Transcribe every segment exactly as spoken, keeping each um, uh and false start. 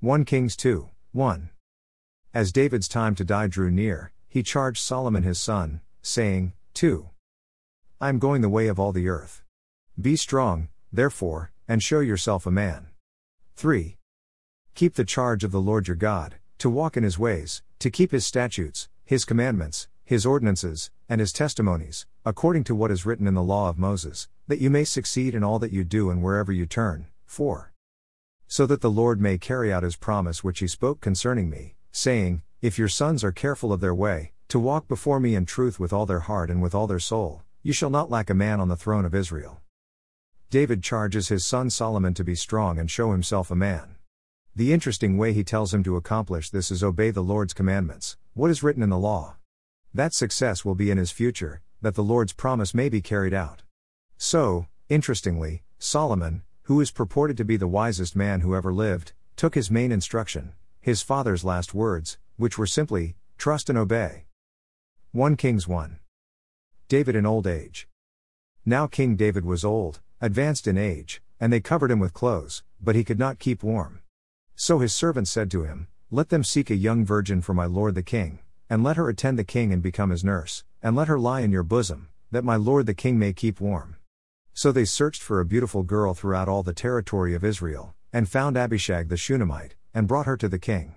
First Kings two, one. As David's time to die drew near, he charged Solomon his son, saying, two. I am going the way of all the earth. Be strong, therefore, and show yourself a man. three. Keep the charge of the Lord your God, to walk in his ways, to keep his statutes, his commandments, his ordinances, and his testimonies, according to what is written in the law of Moses, that you may succeed in all that you do and wherever you turn. four. So that the Lord may carry out his promise which he spoke concerning me, saying, if your sons are careful of their way, to walk before me in truth with all their heart and with all their soul, you shall not lack a man on the throne of Israel. David charges his son Solomon to be strong and show himself a man. The interesting way he tells him to accomplish this is obey the Lord's commandments, what is written in the law. That success will be in his future, that the Lord's promise may be carried out. So, interestingly, Solomon, who is purported to be the wisest man who ever lived, took his main instruction, his father's last words, which were simply, trust and obey. First Kings one. David in old age. Now King David was old, advanced in age, and they covered him with clothes, but he could not keep warm. So his servants said to him, let them seek a young virgin for my lord the king, and let her attend the king and become his nurse, and let her lie in your bosom, that my lord the king may keep warm. So they searched for a beautiful girl throughout all the territory of Israel, and found Abishag the Shunammite, and brought her to the king.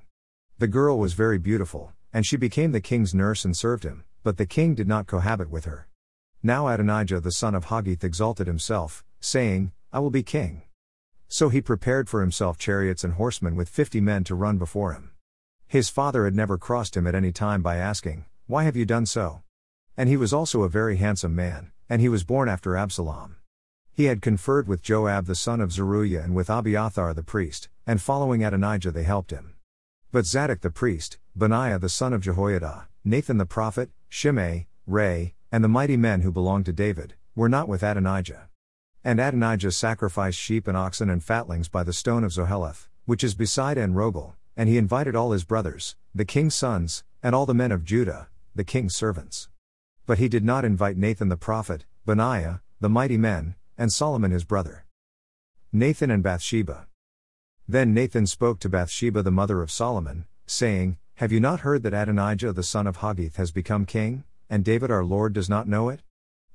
The girl was very beautiful, and she became the king's nurse and served him, but the king did not cohabit with her. Now Adonijah the son of Haggith exalted himself, saying, I will be king. So he prepared for himself chariots and horsemen with fifty men to run before him. His father had never crossed him at any time by asking, why have you done so? And he was also a very handsome man, and he was born after Absalom. He had conferred with Joab the son of Zeruiah and with Abiathar the priest, and following Adonijah they helped him. But Zadok the priest, Benaiah the son of Jehoiada, Nathan the prophet, Shimei, Rei, and the mighty men who belonged to David, were not with Adonijah. And Adonijah sacrificed sheep and oxen and fatlings by the stone of Zoheleth, which is beside En-Rogel, and he invited all his brothers, the king's sons, and all the men of Judah, the king's servants. But he did not invite Nathan the prophet, Benaiah, the mighty men, and Solomon his brother. Nathan and Bathsheba. Then Nathan spoke to Bathsheba the mother of Solomon, saying, have you not heard that Adonijah the son of Haggith has become king, and David our Lord does not know it?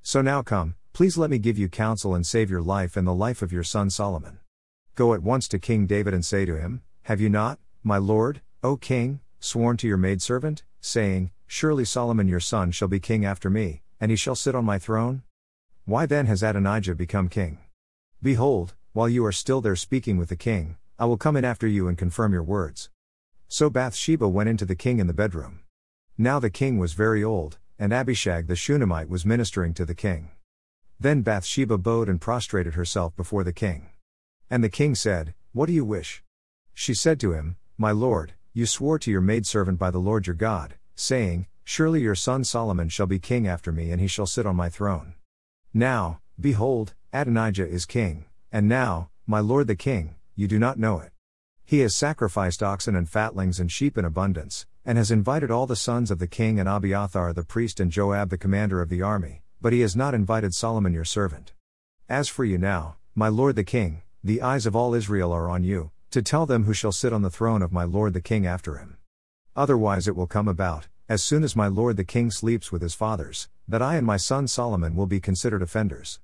So now come, please let me give you counsel and save your life and the life of your son Solomon. Go at once to King David and say to him, have you not, my lord, O king, sworn to your maidservant, saying, surely Solomon your son shall be king after me, and he shall sit on my throne? Why then has Adonijah become king? Behold, while you are still there speaking with the king, I will come in after you and confirm your words. So Bathsheba went into the king in the bedroom. Now the king was very old, and Abishag the Shunammite was ministering to the king. Then Bathsheba bowed and prostrated herself before the king. And the king said, what do you wish? She said to him, my lord, you swore to your maidservant by the Lord your God, saying, surely your son Solomon shall be king after me and he shall sit on my throne. Now, behold, Adonijah is king, and now, my lord the king, you do not know it. He has sacrificed oxen and fatlings and sheep in abundance, and has invited all the sons of the king and Abiathar the priest and Joab the commander of the army, but he has not invited Solomon your servant. As for you now, my lord the king, the eyes of all Israel are on you, to tell them who shall sit on the throne of my lord the king after him. Otherwise it will come about, as soon as my lord the king sleeps with his fathers, that I and my son Solomon will be considered offenders.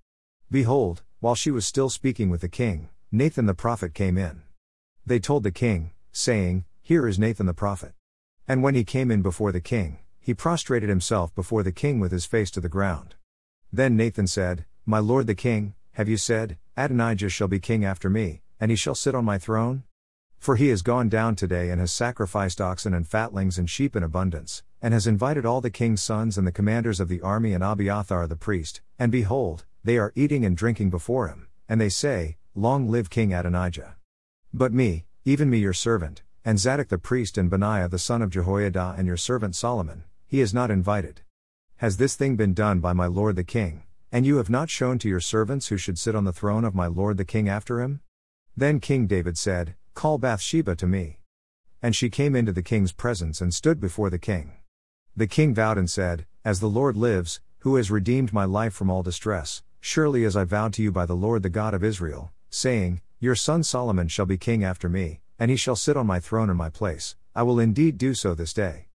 Behold, while she was still speaking with the king, Nathan the prophet came in. They told the king, saying, here is Nathan the prophet. And when he came in before the king, he prostrated himself before the king with his face to the ground. Then Nathan said, my lord the king, have you said, Adonijah shall be king after me, and he shall sit on my throne? For he has gone down today and has sacrificed oxen and fatlings and sheep in abundance, and has invited all the king's sons and the commanders of the army and Abiathar the priest, and behold, they are eating and drinking before him, and they say, long live King Adonijah. But me, even me your servant, and Zadok the priest and Benaiah the son of Jehoiada and your servant Solomon, he is not invited. Has this thing been done by my lord the king, and you have not shown to your servants who should sit on the throne of my lord the king after him? Then King David said, call Bathsheba to me. And she came into the king's presence and stood before the king. The king vowed and said, as the Lord lives, who has redeemed my life from all distress, surely as I vowed to you by the Lord the God of Israel, saying, your son Solomon shall be king after me, and he shall sit on my throne in my place, I will indeed do so this day.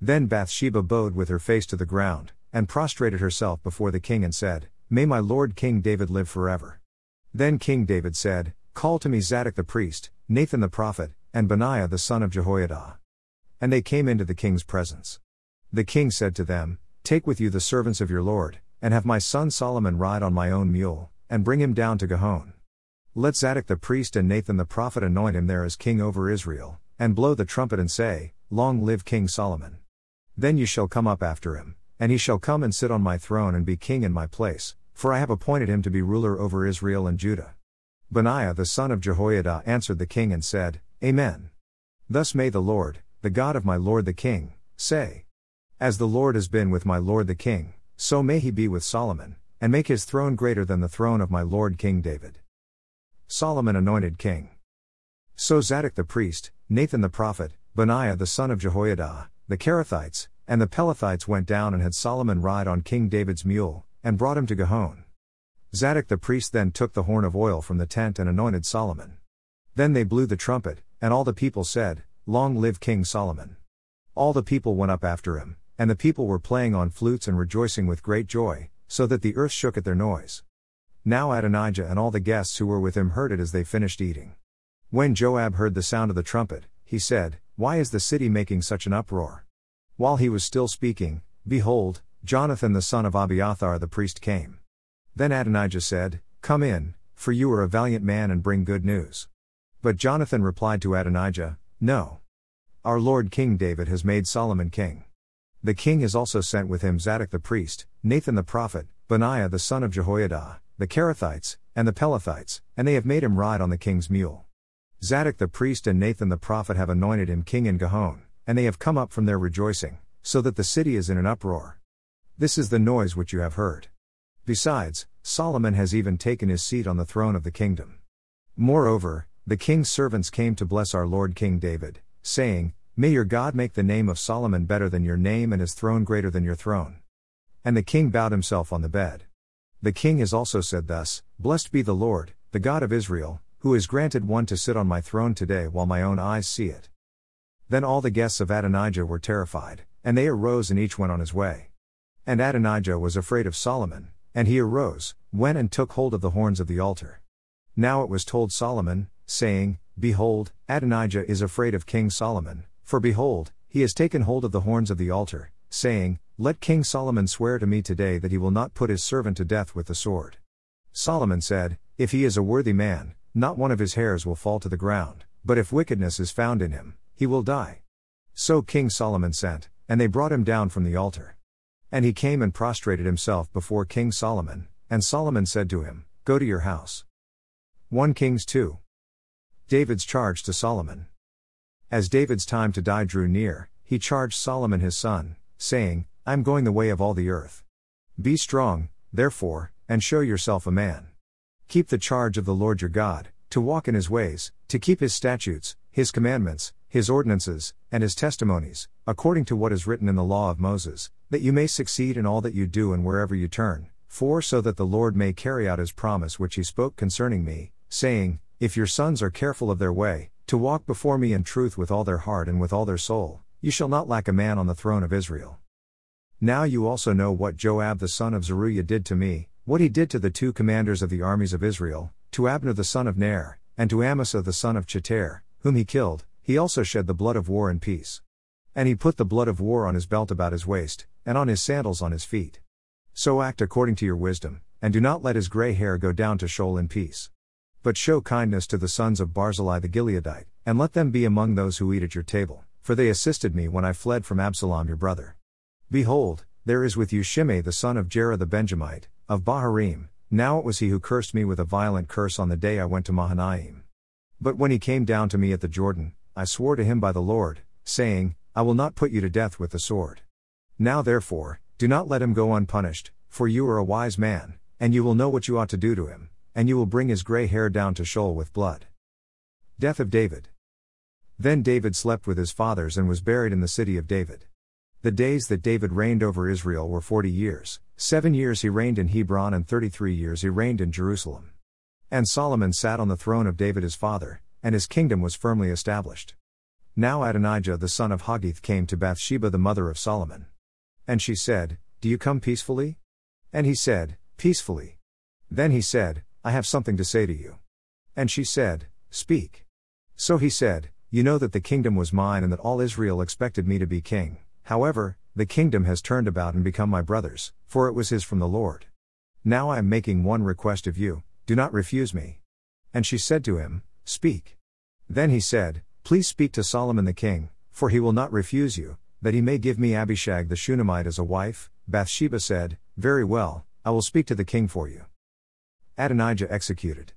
Then Bathsheba bowed with her face to the ground, and prostrated herself before the king and said, May my lord King David live forever. Then King David said, Call to me Zadok the priest, Nathan the prophet, and Benaiah the son of Jehoiada. And they came into the king's presence. The king said to them, Take with you the servants of your lord, and have my son Solomon ride on my own mule, and bring him down to Gihon. Let Zadok the priest and Nathan the prophet anoint him there as king over Israel, and blow the trumpet and say, Long live King Solomon. Then you shall come up after him, and he shall come and sit on my throne and be king in my place, for I have appointed him to be ruler over Israel and Judah. Benaiah the son of Jehoiada answered the king and said, Amen. Thus may the Lord, the God of my lord the king, say, As the Lord has been with my lord the king, so may he be with Solomon, and make his throne greater than the throne of my lord King David. Solomon anointed king. So Zadok the priest, Nathan the prophet, Benaiah the son of Jehoiada, the Carathites, and the Pelathites went down and had Solomon ride on King David's mule, and brought him to Gihon. Zadok the priest then took the horn of oil from the tent and anointed Solomon. Then they blew the trumpet, and all the people said, Long live King Solomon. All the people went up after him, and the people were playing on flutes and rejoicing with great joy, so that the earth shook at their noise. Now Adonijah and all the guests who were with him heard it as they finished eating. When Joab heard the sound of the trumpet, he said, Why is the city making such an uproar? While he was still speaking, behold, Jonathan the son of Abiathar the priest came. Then Adonijah said, Come in, for you are a valiant man and bring good news. But Jonathan replied to Adonijah, No. Our lord King David has made Solomon king. The king has also sent with him Zadok the priest, Nathan the prophet, Benaiah the son of Jehoiada, the Carathites, and the Pelathites, and they have made him ride on the king's mule. Zadok the priest and Nathan the prophet have anointed him king in Gihon, and they have come up from their rejoicing, so that the city is in an uproar. This is the noise which you have heard. Besides, Solomon has even taken his seat on the throne of the kingdom. Moreover, the king's servants came to bless our lord King David, saying, May your God make the name of Solomon better than your name and his throne greater than your throne. And the king bowed himself on the bed. The king has also said thus, Blessed be the Lord, the God of Israel, who has granted one to sit on my throne today while my own eyes see it. Then all the guests of Adonijah were terrified, and they arose and each went on his way. And Adonijah was afraid of Solomon, and he arose, went and took hold of the horns of the altar. Now it was told Solomon, saying, Behold, Adonijah is afraid of King Solomon, for behold, he has taken hold of the horns of the altar, saying, Let King Solomon swear to me today that he will not put his servant to death with the sword. Solomon said, If he is a worthy man, not one of his hairs will fall to the ground, but if wickedness is found in him, he will die. So King Solomon sent, and they brought him down from the altar. And he came and prostrated himself before King Solomon, and Solomon said to him, Go to your house. First Kings two. David's charge to Solomon. As David's time to die drew near, he charged Solomon his son, saying, I am going the way of all the earth. Be strong, therefore, and show yourself a man. Keep the charge of the Lord your God, to walk in his ways, to keep his statutes, his commandments, his ordinances, and his testimonies, according to what is written in the law of Moses, that you may succeed in all that you do and wherever you turn, for so that the Lord may carry out his promise which he spoke concerning me, saying, If your sons are careful of their way, to walk before me in truth with all their heart and with all their soul, you shall not lack a man on the throne of Israel. Now you also know what Joab the son of Zeruiah did to me, what he did to the two commanders of the armies of Israel, to Abner the son of Ner, and to Amasa the son of Chater, whom he killed. He also shed the blood of war in peace. And he put the blood of war on his belt about his waist, and on his sandals on his feet. So act according to your wisdom, and do not let his gray hair go down to Sheol in peace. But show kindness to the sons of Barzillai the Gileadite, and let them be among those who eat at your table, for they assisted me when I fled from Absalom your brother. Behold, there is with you Shimei the son of Jerah the Benjamite, of Baharim. Now it was he who cursed me with a violent curse on the day I went to Mahanaim. But when he came down to me at the Jordan, I swore to him by the Lord, saying, I will not put you to death with the sword. Now therefore, do not let him go unpunished, for you are a wise man, and you will know what you ought to do to him, and you will bring his gray hair down to Sheol with blood. Death of David. Then David slept with his fathers and was buried in the city of David. The days that David reigned over Israel were forty years, seven years he reigned in Hebron and thirty-three years he reigned in Jerusalem. And Solomon sat on the throne of David his father, and his kingdom was firmly established. Now Adonijah the son of Haggith came to Bathsheba the mother of Solomon. And she said, Do you come peacefully? And he said, Peacefully. Then he said, I have something to say to you. And she said, Speak. So he said, You know that the kingdom was mine and that all Israel expected me to be king. However, the kingdom has turned about and become my brother's, for it was his from the Lord. Now I am making one request of you, do not refuse me. And she said to him, Speak. Then he said, Please speak to Solomon the king, for he will not refuse you, that he may give me Abishag the Shunammite as a wife. Bathsheba said, Very well, I will speak to the king for you. Adonijah executed.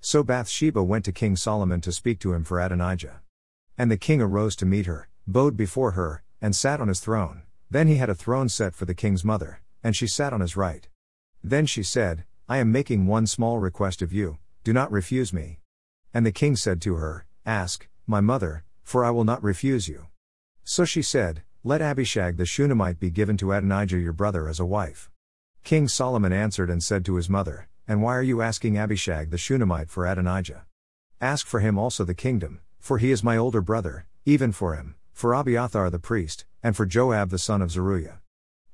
So Bathsheba went to King Solomon to speak to him for Adonijah. And the king arose to meet her, bowed before her, and sat on his throne. Then he had a throne set for the king's mother, and she sat on his right. Then she said, I am making one small request of you, do not refuse me. And the king said to her, Ask, my mother, for I will not refuse you. So she said, Let Abishag the Shunammite be given to Adonijah your brother as a wife. King Solomon answered and said to his mother, And why are you asking Abishag the Shunammite for Adonijah? Ask for him also the kingdom, for he is my older brother, even for him, for Abiathar the priest, and for Joab the son of Zeruiah.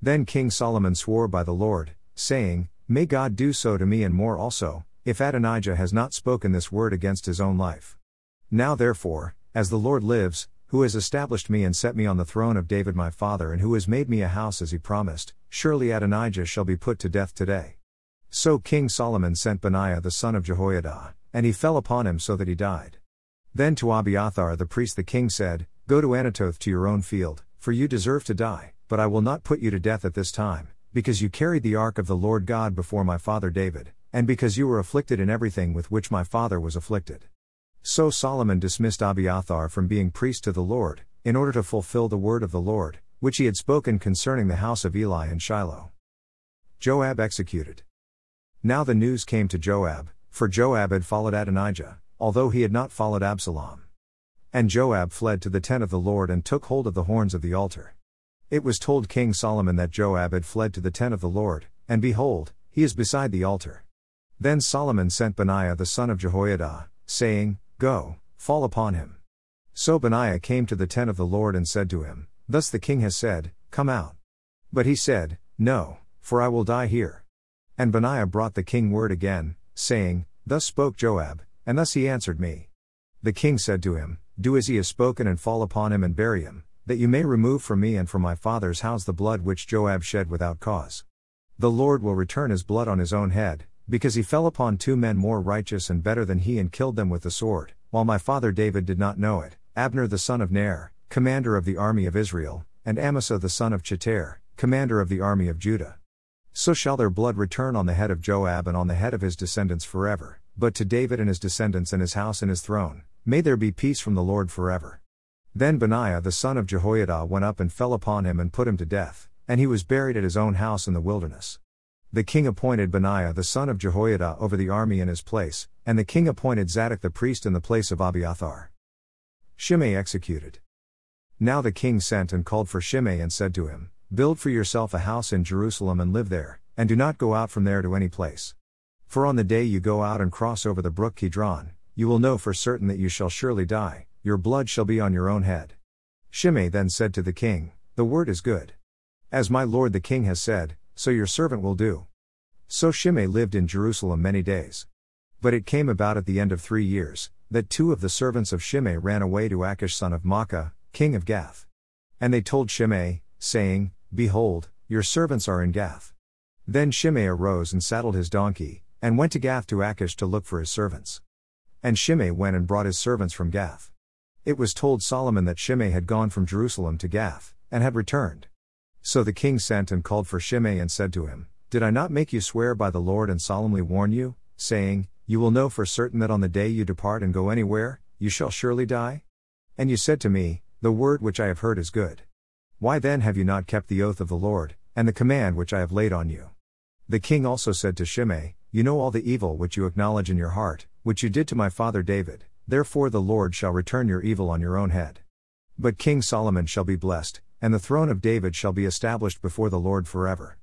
Then King Solomon swore by the Lord, saying, May God do so to me and more also, if Adonijah has not spoken this word against his own life. Now therefore, as the Lord lives, who has established me and set me on the throne of David my father and who has made me a house as he promised, surely Adonijah shall be put to death today. So King Solomon sent Benaiah the son of Jehoiada, and he fell upon him so that he died. Then to Abiathar the priest the king said, Go to Anatoth to your own field, for you deserve to die, but I will not put you to death at this time, because you carried the ark of the Lord God before my father David, and because you were afflicted in everything with which my father was afflicted. So Solomon dismissed Abiathar from being priest to the Lord, in order to fulfill the word of the Lord, which he had spoken concerning the house of Eli and Shiloh. Joab executed. Now the news came to Joab, for Joab had followed Adonijah, although he had not followed Absalom. And Joab fled to the tent of the Lord and took hold of the horns of the altar. It was told King Solomon that Joab had fled to the tent of the Lord, and behold, he is beside the altar. Then Solomon sent Benaiah the son of Jehoiada, saying, Go, fall upon him. So Benaiah came to the tent of the Lord and said to him, Thus the king has said, Come out. But he said, No, for I will die here. And Benaiah brought the king word again, saying, Thus spoke Joab, and thus he answered me. The king said to him, Do as he has spoken and fall upon him and bury him, that you may remove from me and from my father's house the blood which Joab shed without cause. The Lord will return his blood on his own head, because he fell upon two men more righteous and better than he and killed them with the sword, while my father David did not know it, Abner the son of Ner, commander of the army of Israel, and Amasa the son of Chater, commander of the army of Judah. So shall their blood return on the head of Joab and on the head of his descendants forever, but to David and his descendants and his house and his throne, may there be peace from the Lord forever. Then Benaiah the son of Jehoiada went up and fell upon him and put him to death, and he was buried at his own house in the wilderness. The king appointed Benaiah the son of Jehoiada over the army in his place, and the king appointed Zadok the priest in the place of Abiathar. Shimei executed. Now the king sent and called for Shimei and said to him, Build for yourself a house in Jerusalem and live there, and do not go out from there to any place. For on the day you go out and cross over the brook Kidron, you will know for certain that you shall surely die, your blood shall be on your own head. Shimei then said to the king, The word is good. As my lord the king has said, so your servant will do. So Shimei lived in Jerusalem many days. But it came about at the end of three years, that two of the servants of Shimei ran away to Achish son of Maacah, king of Gath. And they told Shimei, saying, Behold, your servants are in Gath. Then Shimei arose and saddled his donkey, and went to Gath to Achish to look for his servants. And Shimei went and brought his servants from Gath. It was told Solomon that Shimei had gone from Jerusalem to Gath, and had returned. So the king sent and called for Shimei and said to him, Did I not make you swear by the Lord and solemnly warn you, saying, You will know for certain that on the day you depart and go anywhere, you shall surely die? And you said to me, The word which I have heard is good. Why then have you not kept the oath of the Lord, and the command which I have laid on you? The king also said to Shimei, You know all the evil which you acknowledge in your heart, which you did to my father David, therefore the Lord shall return your evil on your own head. But King Solomon shall be blessed, and the throne of David shall be established before the Lord forever.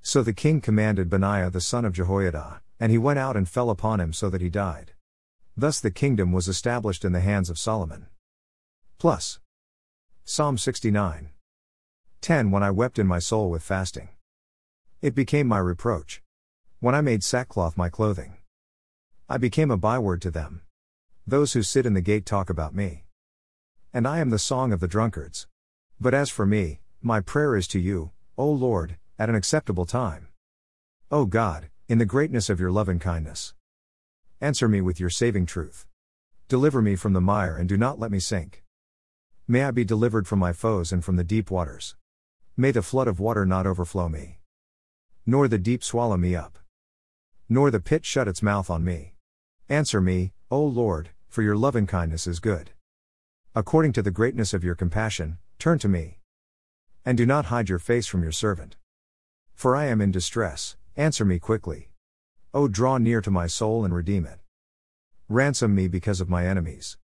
So the king commanded Benaiah the son of Jehoiada, and he went out and fell upon him so that he died. Thus the kingdom was established in the hands of Solomon. Plus. Psalm sixty-nine. ten When I wept in my soul with fasting, it became my reproach. When I made sackcloth my clothing, I became a byword to them. Those who sit in the gate talk about me, and I am the song of the drunkards. But as for me, my prayer is to you, O Lord, at an acceptable time. O God, in the greatness of your love and kindness, answer me with your saving truth. Deliver me from the mire and do not let me sink. May I be delivered from my foes and from the deep waters. May the flood of water not overflow me, nor the deep swallow me up, nor the pit shut its mouth on me. Answer me, O Lord, for your love and kindness is good. According to the greatness of your compassion, turn to me, and do not hide your face from your servant. For I am in distress, answer me quickly. O draw near to my soul and redeem it. Ransom me because of my enemies.